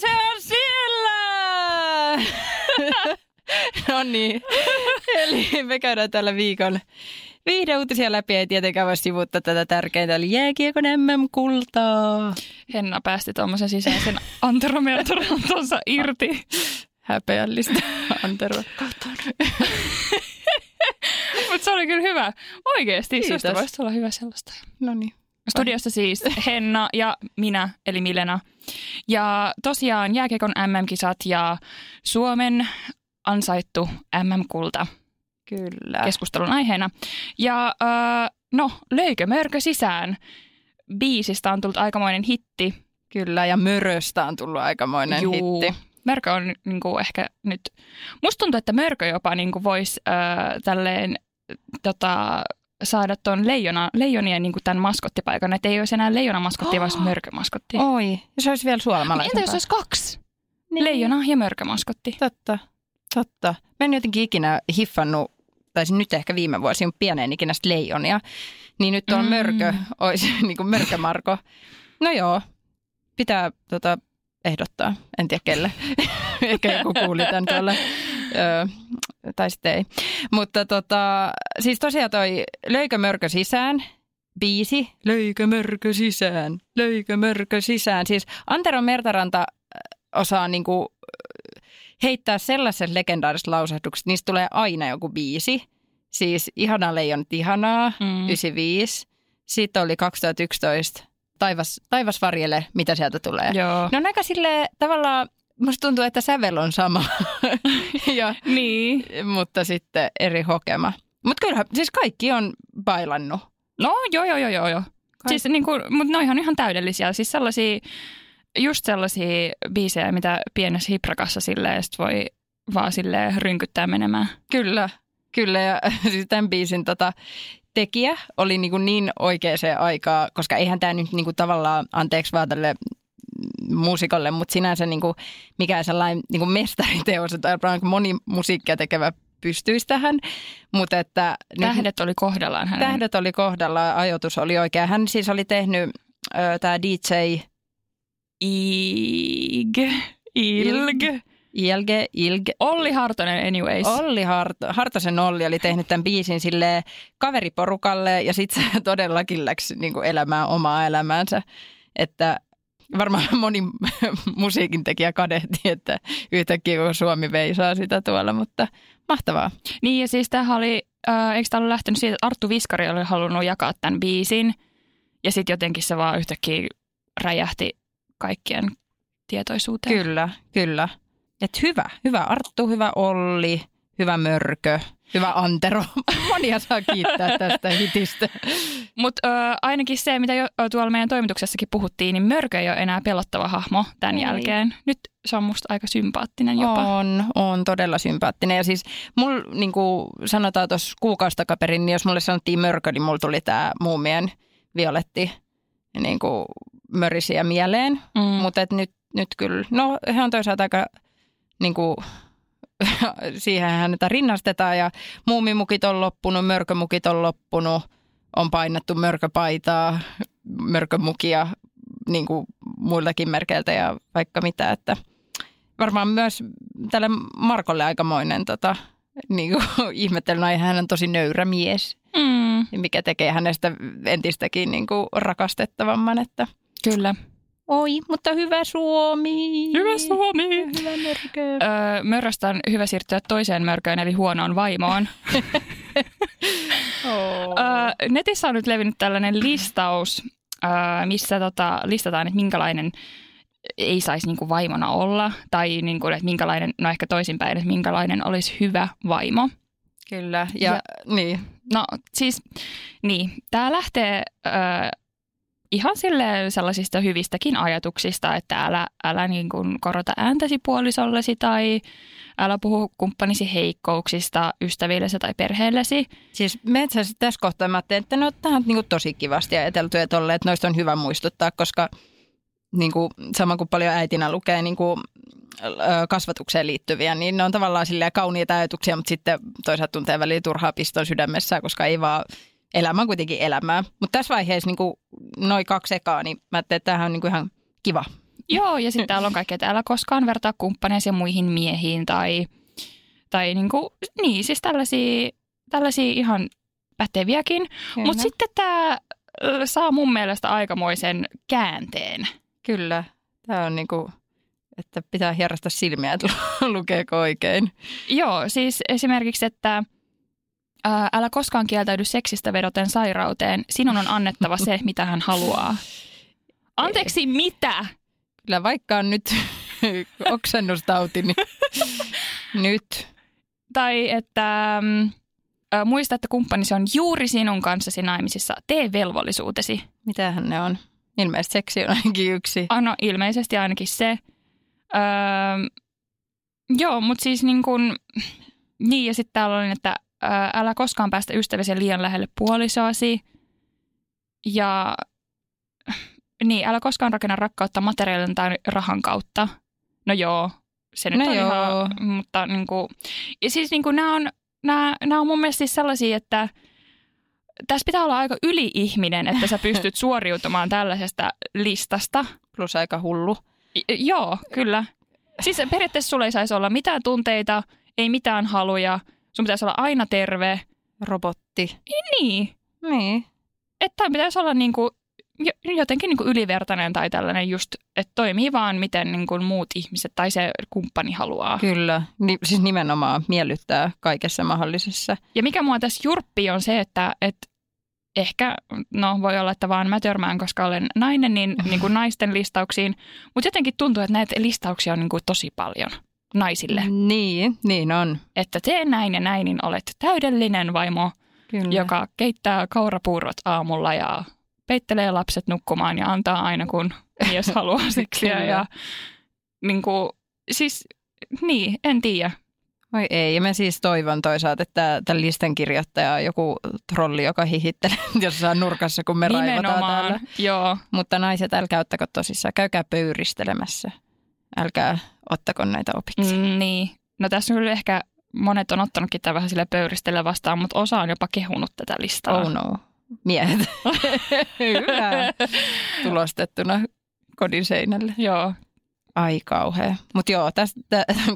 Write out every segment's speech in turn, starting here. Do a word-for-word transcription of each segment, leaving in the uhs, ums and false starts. se on siellä! No niin. Eli me käydään tällä viikon viihdeuutisia läpi. Ei tietenkään voi sivuuttaa tätä tärkeintä, eli jääkiekon M M-kultaa. Henna päästi tuommoisen sisäisen Antero Mertarantansa irti. Häpeällistä. Antero. Mutta se oli kyllä hyvä. Oikeasti. Sinusta voisi olla hyvä sellaista. No niin. Studiossa siis Henna ja minä, eli Milena. Ja tosiaan jääkiekon M M-kisat ja Suomen ansaittu M M-kulta. Kyllä. Keskustelun aiheena. Ja äh, no, löikö mörkö sisään? Biisistä on tullut aikamoinen hitti. Kyllä, ja möröstä on tullut aikamoinen Juu. hitti. Mörkö on niin kuin, ehkä nyt... Musta tuntuu, että mörkö jopa niin kuin, voisi äh, tälleen... Tota, saada tuon leijonien niin tämän maskottipaikan, että ei olisi enää leijonamaskotti, oh. vaan mörkömaskotti. Oi, se olisi vielä suomalaisempaa. Entä jos olisi kaksi? Niin. Leijona ja mörkömaskotti. Totta, totta. Mä en jotenkin ikinä hiffannut, tai nyt ehkä viime vuosi pieneen ikinä leijonia, niin nyt tuolla mm. mörkö olisi niin kuin mörkömarko. No joo, pitää tota, ehdottaa. En tiedä kelle. Ehkä joku kuuli tämän tuolla. Öö, tai sitten ei. Mutta tota, siis tosiaan toi löikö mörkö sisään, biisi, löikö mörkö sisään, löikö mörkö sisään. Siis Antero Mertaranta osaa niinku heittää sellaiset legendaariset lausahdukset, niistä tulee aina joku biisi. Siis Ihana leijonat ihanaa, mm. yhdeksänkymmentäviisi. Sitten oli kaksituhattayksitoista, Taivas, taivas varjele, mitä sieltä tulee. Joo. Ne on aika silleen tavallaan... Musta tuntuu, että sävel on sama, ja, niin. mutta sitten eri hokema. Mutta kyllähän, siis kaikki on bailannut. No joo, joo, joo, joo. Siis, niin kuin, mutta noihan on ihan täydellisiä. Siis sellaisia, just sellaisia biisejä, mitä pienessä hiprakassa silleen, sit voi vaan silleen rynkyttää menemään. Kyllä, kyllä. Ja siis tämän biisin tota... tekijä oli niin, kuin niin oikeaan aikaan, koska eihän tämä nyt niin kuin tavallaan, anteeksi vaan tälle... muusikolle, mutta sinänsä niin kuin, mikään sellainen niin kuin mestariteos, että moni musiikkia tekevä pystyisi tähän. Mutta että, tähdet niin, oli kohdallaan hänen. Tähdet oli kohdallaan, ajoitus oli oikea. Hän siis oli tehnyt tämä D J Iggy Ilg. Ilg, Ilg. Olli Hartonen anyways. Olli Hart- Hartosen Olli oli tehnyt tämän biisin silleen kaveriporukalle ja sitten se todellakin läksi niin kuin elämään omaa elämäänsä. Että varmaan moni musiikintekijä kadehti, että yhtäkkiä kun Suomi veisaa sitä tuolla, mutta mahtavaa. Niin ja siis tämähän oli, äh, eikö tämä ollut lähtenyt siitä, että Arttu Viskari oli halunnut jakaa tämän biisin ja sitten jotenkin se vaan yhtäkkiä räjähti kaikkien tietoisuuteen. Kyllä, kyllä. Et hyvä, hyvä Arttu, hyvä Olli, hyvä mörkö, hyvä Antero. Monia saa kiittää tästä hitistä. Mutta ainakin se, mitä jo tuolla meidän toimituksessakin puhuttiin, niin mörkö ei ole enää pelottava hahmo tämän ei. jälkeen. Nyt se on musta aika sympaattinen jopa. On, on todella sympaattinen. Ja siis mul, niin kuin sanotaan tuossa kuukausi takaperin, niin jos mulle sanottiin mörkö, niin mulla tuli tämä muumien violetti niin kuin mörisiä mieleen. Mm. Mutta nyt, nyt kyllä, no he on toisaalta aika... Niin kuin, siihen häntä rinnastetaan ja muumimukit on loppunut, mörkömukit on loppunut, on painettu mörköpaitaa, mörkömukia niin kuin muillakin merkeiltä ja vaikka mitä. Että varmaan myös tälle Markolle aikamoinen tota, niin kuin, ihmettelyn aihe, hän on tosi nöyrä mies, mm. mikä tekee hänestä entistäkin niin kuin rakastettavamman. Että. Kyllä. Oi, mutta hyvä Suomi! Hyvä Suomi! Hyvä mörkö. Öö, möröstä on hyvä siirtyä toiseen mörköön, eli huonoon vaimoon. oh. öö, netissä on nyt levinnyt tällainen listaus, öö, missä tota, listataan, että minkälainen ei saisi niinku vaimona olla. Tai niinku, että minkälainen, no ehkä toisinpäin, että minkälainen olisi hyvä vaimo. Kyllä, ja, ja niin. No siis, niin. Tää lähtee... Öö, Ihan silleen sellaisista hyvistäkin ajatuksista, että älä, älä niin kuin korota ääntäsi puolisollesi tai älä puhu kumppanisi heikkouksista ystävillesi tai perheellesi. Siis me itse asiassa tässä kohtaa mä ajattelin, että no tämä on niin kuin tosi kivasti ajateltu ja tolle, että noista on hyvä muistuttaa, koska niin kuin, sama kuin paljon äitinä lukee niin kuin, kasvatukseen liittyviä, niin ne on tavallaan silleen kauniita ajatuksia, mutta sitten toisaalta tuntee väliin turhaa pistoa sydämessä, koska ei vaan elämä on kuitenkin elämää. Mutta tässä vaiheessa niin kuin, noi kaksi ekaa, niin mä ajattelin, että tämähän on niin kuin ihan kiva. Joo, ja sitten täällä on kaikkea, että älä koskaan vertaa kumppaneisiin muihin miehiin tai, tai niin kuin, niin, siis tällaisia, tällaisia ihan päteviäkin. Mutta sitten tämä saa mun mielestä aikamoisen käänteen. Kyllä, tämä on niin kuin, että pitää hierrasta silmiä, että lukeeko oikein. Joo, siis esimerkiksi, että ää, älä koskaan kieltäydy seksistä vedoten sairauteen. Sinun on annettava se, mitä hän haluaa. Anteeksi, mitä? Kyllä vaikka on nyt oksennustauti, niin nyt. Tai että ä, muista, että kumppanisi on juuri sinun kanssasi naimisissa. Tee velvollisuutesi. Mitähän ne on? Ilmeisesti seksi on ainakin yksi. Ah, no ilmeisesti ainakin se. Öö, joo, mutta siis niin kuin, niin ja sitten täällä on, että ää, älä koskaan päästä ystäväsi liian lähelle puolisoasi. Ja niin, älä koskaan rakenna rakkautta materiaalin tai rahan kautta. No joo, se nyt no on joo. Ihan, mutta niin kuin, ja siis niin kuin nämä on, nämä, nämä on mun mielestä siis sellaisia, että tässä pitää olla aika yli-ihminen, että sä pystyt suoriutumaan tällaisesta listasta. Plus aika hullu. I, joo, kyllä. Siis periaatteessa sulla ei saisi olla mitään tunteita, ei mitään haluja. Sun pitäisi olla aina terve. Robotti. Niin. Niin. Että pitäisi olla niinku, jotenkin niinku ylivertainen tai tällainen just, että toimii vaan miten niinku muut ihmiset tai se kumppani haluaa. Kyllä. Ni, siis nimenomaan miellyttää kaikessa mahdollisessa. Ja mikä mua tässä jurppii on se, että... että ehkä, no voi olla, että vaan mä törmään, koska olen nainen, niin, niin kuin naisten listauksiin. Mutta jotenkin tuntuu, että näitä listauksia on niin kuin tosi paljon naisille. Niin, niin on. Että tee näin ja näin, niin olet täydellinen vaimo, kyllä, joka keittää kaurapuurot aamulla ja peittelee lapset nukkumaan ja antaa aina, kun mies haluaa seksiä. Ja, niin kuin, siis, niin, en tiedä. Oi ei, ja mä siis toivon toisaalta, että tämän listan kirjoittaja on joku trolli, joka hihittelee jossain nurkassa, kun me nimenomaan raivotaan täällä. Joo. Mutta naiset, älkää ottako tosissaan, käykää pöyristelemässä, älkää ottako näitä opiksi. Mm, niin, no tässä on ehkä monet on ottanutkin tämän vähän sille pöyristellä vastaan, mutta osa on jopa kehunut tätä listaa. Oh no, miehet. Hyvä. Tulostettuna kodin seinälle. Joo. Ai kauhea. Mutta joo, tästä,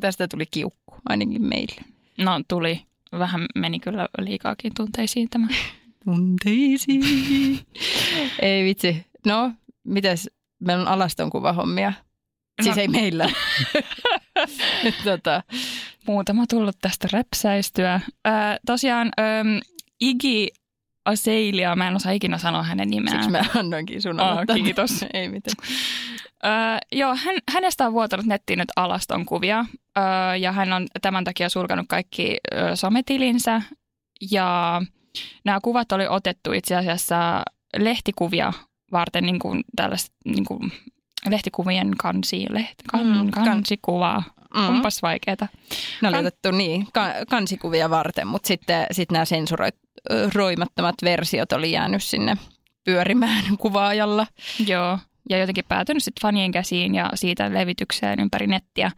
tästä tuli kiukku ainakin meille. No tuli. Vähän meni kyllä liikaakin tunteisiin tämä. Tunteisiin. Ei vitsi. No, mitäs? Meillä on alastonkuvahommia. Siis no. Ei meillä. tota. Muutama tullut tästä räpsäistyä. Ö, tosiaan äm, Iggy Azalea. Mä en osaa ikinä sanoa hänen nimeään. Siksi mä annoinkin sun aloittaa. Oh, kiitos. Ei mitään. Öö, joo, hän, hänestä on vuotanut nettiin nyt alaston kuvia öö, ja hän on tämän takia sulkanut kaikki öö, sometilinsä ja nämä kuvat oli otettu itse asiassa lehtikuvia varten, niin kuin tällaista niin kuin lehtikuvien kansi, leht, kan, mm, kansikuvaa. Mm. Onpas vaikeeta. Ne oli otettu niin, ka- kansikuvia varten, mutta sitten sit nämä sensuroimattomat versiot oli jäänyt sinne pyörimään kuvaajalla. Joo. Ja jotenkin päätynyt sitten fanien käsiin ja siitä levitykseen ympäri nettiä.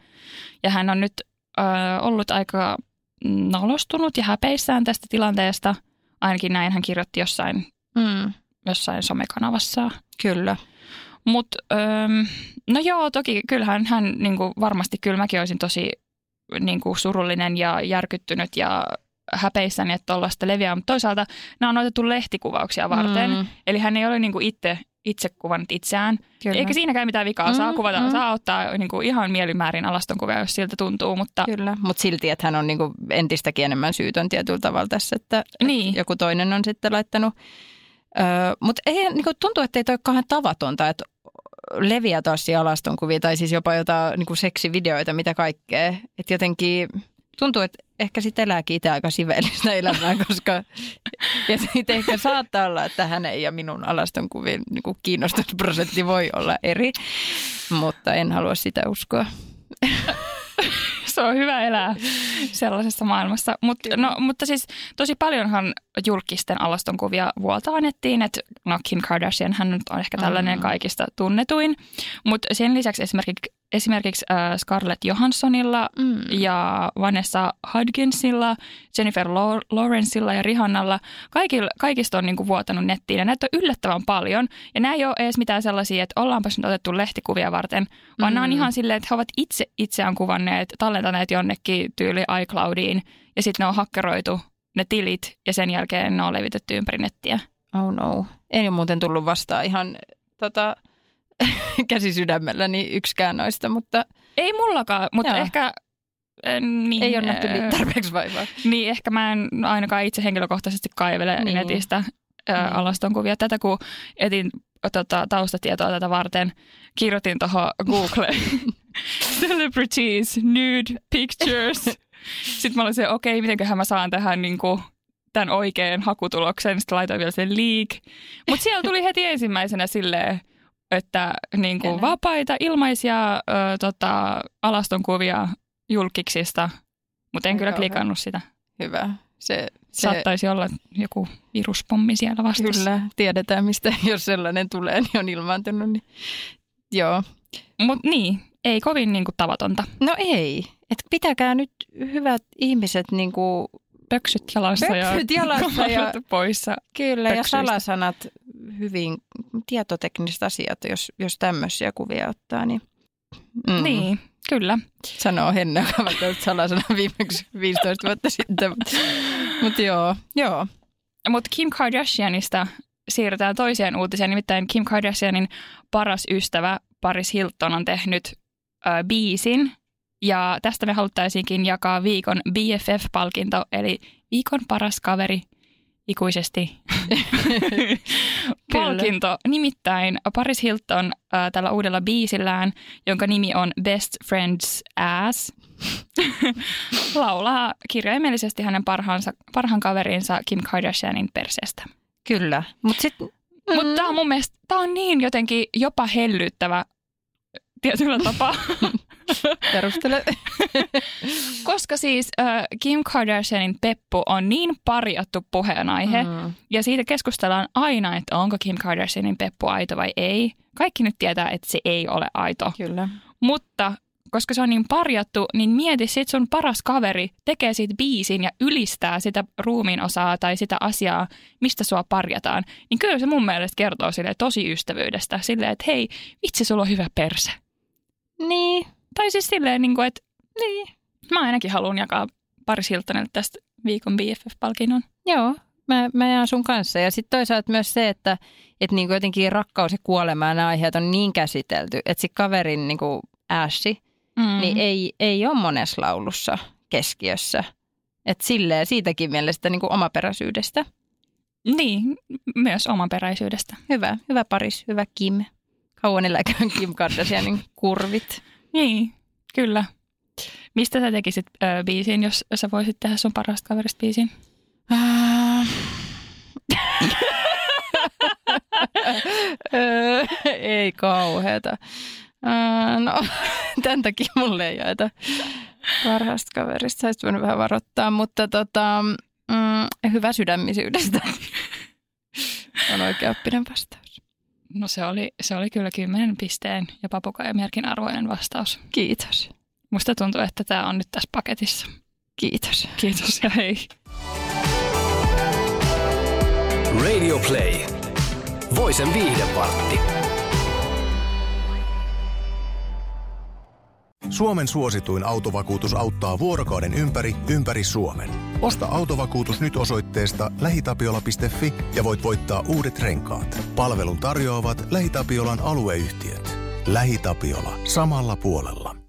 Ja hän on nyt ö, ollut aika nolostunut ja häpeissään tästä tilanteesta. Ainakin näin hän kirjoitti jossain, mm. jossain somekanavassa. Kyllä. Mutta no joo, toki kyllähän hän niinku, varmasti, kyllä mäkin olisin tosi niinku, surullinen ja järkyttynyt ja häpeissäni, että tollaista leviää. Mutta toisaalta nämä on otettu lehtikuvauksia varten. Mm. Eli hän ei ole niinku, itse... itse kuvannut itseään. Kyllä. Eikä siinäkään mitään vikaa. Saa kuvata, mm, mm. saa ottaa niin kuin ihan mielimäärin alastonkuvia, jos siltä tuntuu. Mutta Mut silti, että hän on niin kuin entistäkin enemmän syytön tietyllä tavalla tässä, että niin. Joku toinen on sitten laittanut. Öö, Mutta niin tuntuu, että ei toi kauhean tavatonta, että leviää taas alastonkuvia tai siis jopa jotain niin kuin seksivideoita, mitä kaikkea. Että jotenkin tuntuu, että ehkä sitten elääkin itse aika sivellistä elämää, koska ja sitten ehkä saattaa olla, että hänen ja minun alastonkuvien niin kiinnostusprosentti voi olla eri, mutta en halua sitä uskoa. Se on hyvä elää sellaisessa maailmassa. Mut, no, mutta siis tosi paljonhan julkisten alaston kuvia vuoltaan ettiin. Et, no Kim Kardashian, hän nyt on ehkä tällainen kaikista tunnetuin. Mutta sen lisäksi esimerkiksi, esimerkiksi äh, Scarlett Johanssonilla mm. ja Vanessa Hudgensilla, Jennifer Lawrencella ja Rihannalla. Kaikil, kaikista on niinku vuotanut nettiin ja näitä on yllättävän paljon. Ja nämä ei ole edes mitään sellaisia, että ollaanpas nyt otettu lehtikuvia varten, vaan mm. nämä on ihan silleen, että he ovat itse itseään kuvanneet, tallentaneet jonnekin tyyli iCloudiin ja sitten ne on hakkeroitu ne tilit ja sen jälkeen ne on levitetty ympäri nettiä. Oh no. Ei ole muuten tullut vastaan ihan tota... käsi sydämelläni yksikään noista, mutta... Ei mullakaan, mutta joo. ehkä... Äh, niin, ei ole nähty niitä tarpeeksi vaivaa. Niin, ehkä mä en ainakaan itse henkilökohtaisesti kaivele niin. netistä äh, niin. alastonkuvia. Tätä kun etin tota, taustatietoa tätä varten, kirjoitin tuohon Googleen Celebrities, nude pictures. Sitten mä olin se, okei, okay, mitenköhän mä saan tähän niinku... tämän oikean hakutuloksen, sitten laitoin vielä sen leak. Mutta siellä tuli heti ensimmäisenä silleen, että niin kuin vapaita, ilmaisia ö, tota, alastonkuvia julkiksista, mutta en Hyvä. Kyllä klikannut sitä. Hyvä. Se, se... Saattaisi olla joku viruspommi siellä vastassa. Kyllä, tiedetään mistä, jos sellainen tulee, niin on ilmaantunut. Niin... Joo. Mutta niin, ei kovin niin kuin tavatonta. No ei. Et pitäkää nyt hyvät ihmiset... Niin kuin... Pöksyt jalassa Pöksyt ja komalat poissa. Kyllä, pöksyistä. Ja salasanat, hyvin tietotekniset asiat, jos, jos tämmöisiä kuvia ottaa. Niin, mm. niin kyllä. Sanoo Henna, joka on ollut salasana viimeksi viisitoista vuotta sitten. Mutta joo. joo. Mutta Kim Kardashianista siirrytään toiseen uutiseen. Nimittäin Kim Kardashianin paras ystävä Paris Hilton on tehnyt ö, biisin. Ja tästä me haluttaisiinkin jakaa viikon B F F-palkinto, eli viikon paras kaveri ikuisesti palkinto. Nimittäin Paris Hilton äh, tällä uudella biisillään, jonka nimi on Best Friend's Ass, laulaa kirjaimellisesti hänen parhaansa, parhaan kaverinsa Kim Kardashianin perseestä. Kyllä, mutta sitten... Mm. Mutta tämä on mun mielestä, tämä on niin jotenkin jopa hellyttävä tietyllä tapaa. Perustele. Koska siis äh, Kim Kardashianin peppu on niin parjattu puheenaihe, mm. ja siitä keskustellaan aina, että onko Kim Kardashianin peppu aito vai ei. Kaikki nyt tietää, että se ei ole aito. Kyllä. Mutta koska se on niin parjattu, niin mieti sit sun paras kaveri tekee siitä biisin ja ylistää sitä ruumiin osaa tai sitä asiaa, mistä sua parjataan. Niin kyllä se mun mielestä kertoo sille tosi ystävyydestä. Silleen, että hei, vitsi, sulla on hyvä perse. Niin. Tai siis silleen, niin kuin, että niin. Mä ainakin haluan jakaa Paris Hiltonelle tästä viikon B F F-palkinnon. Joo, mä, mä jaan sun kanssa. Ja sitten toisaalta myös se, että et niin kuin jotenkin rakkaus ja kuolema ja nämä aiheet on niin käsitelty, että sit kaverin niin kuin ässi mm. niin ei, ei ole monessa laulussa keskiössä. Että silleen siitäkin mielestä niin kuin omaperäisyydestä. Niin, myös omaperäisyydestä. Hyvä, hyvä Paris, hyvä Kim. Kauan eläköön Kim Kardashianin kurvit. Niin, kyllä. Mistä sä tekisit ö, biisin, jos sä voisit tehdä sun parasta kaverista biisin? Ei kauheeta. No, tämän takia mulle ei jaeta parhaasta kaverista. Sä olisit voinut vähän varoittaa, mutta tota, mm, hyvä sydämisyydestä on oikea oppinen vastaus. No se oli, se oli kyllä kymmenen pisteen ja papukaijamerkin arvoinen vastaus. Kiitos. Musta tuntuu, että tämä on nyt tässä paketissa. Kiitos. Kiitos ja hei. Radio Play. Voisen viihdepartti. Suomen suosituin autovakuutus auttaa vuorokauden ympäri, ympäri Suomen. Osta autovakuutus nyt osoitteesta lähi tapiola piste fi ja voit voittaa uudet renkaat. Palvelun tarjoavat LähiTapiolan alueyhtiöt. LähiTapiola. Samalla puolella.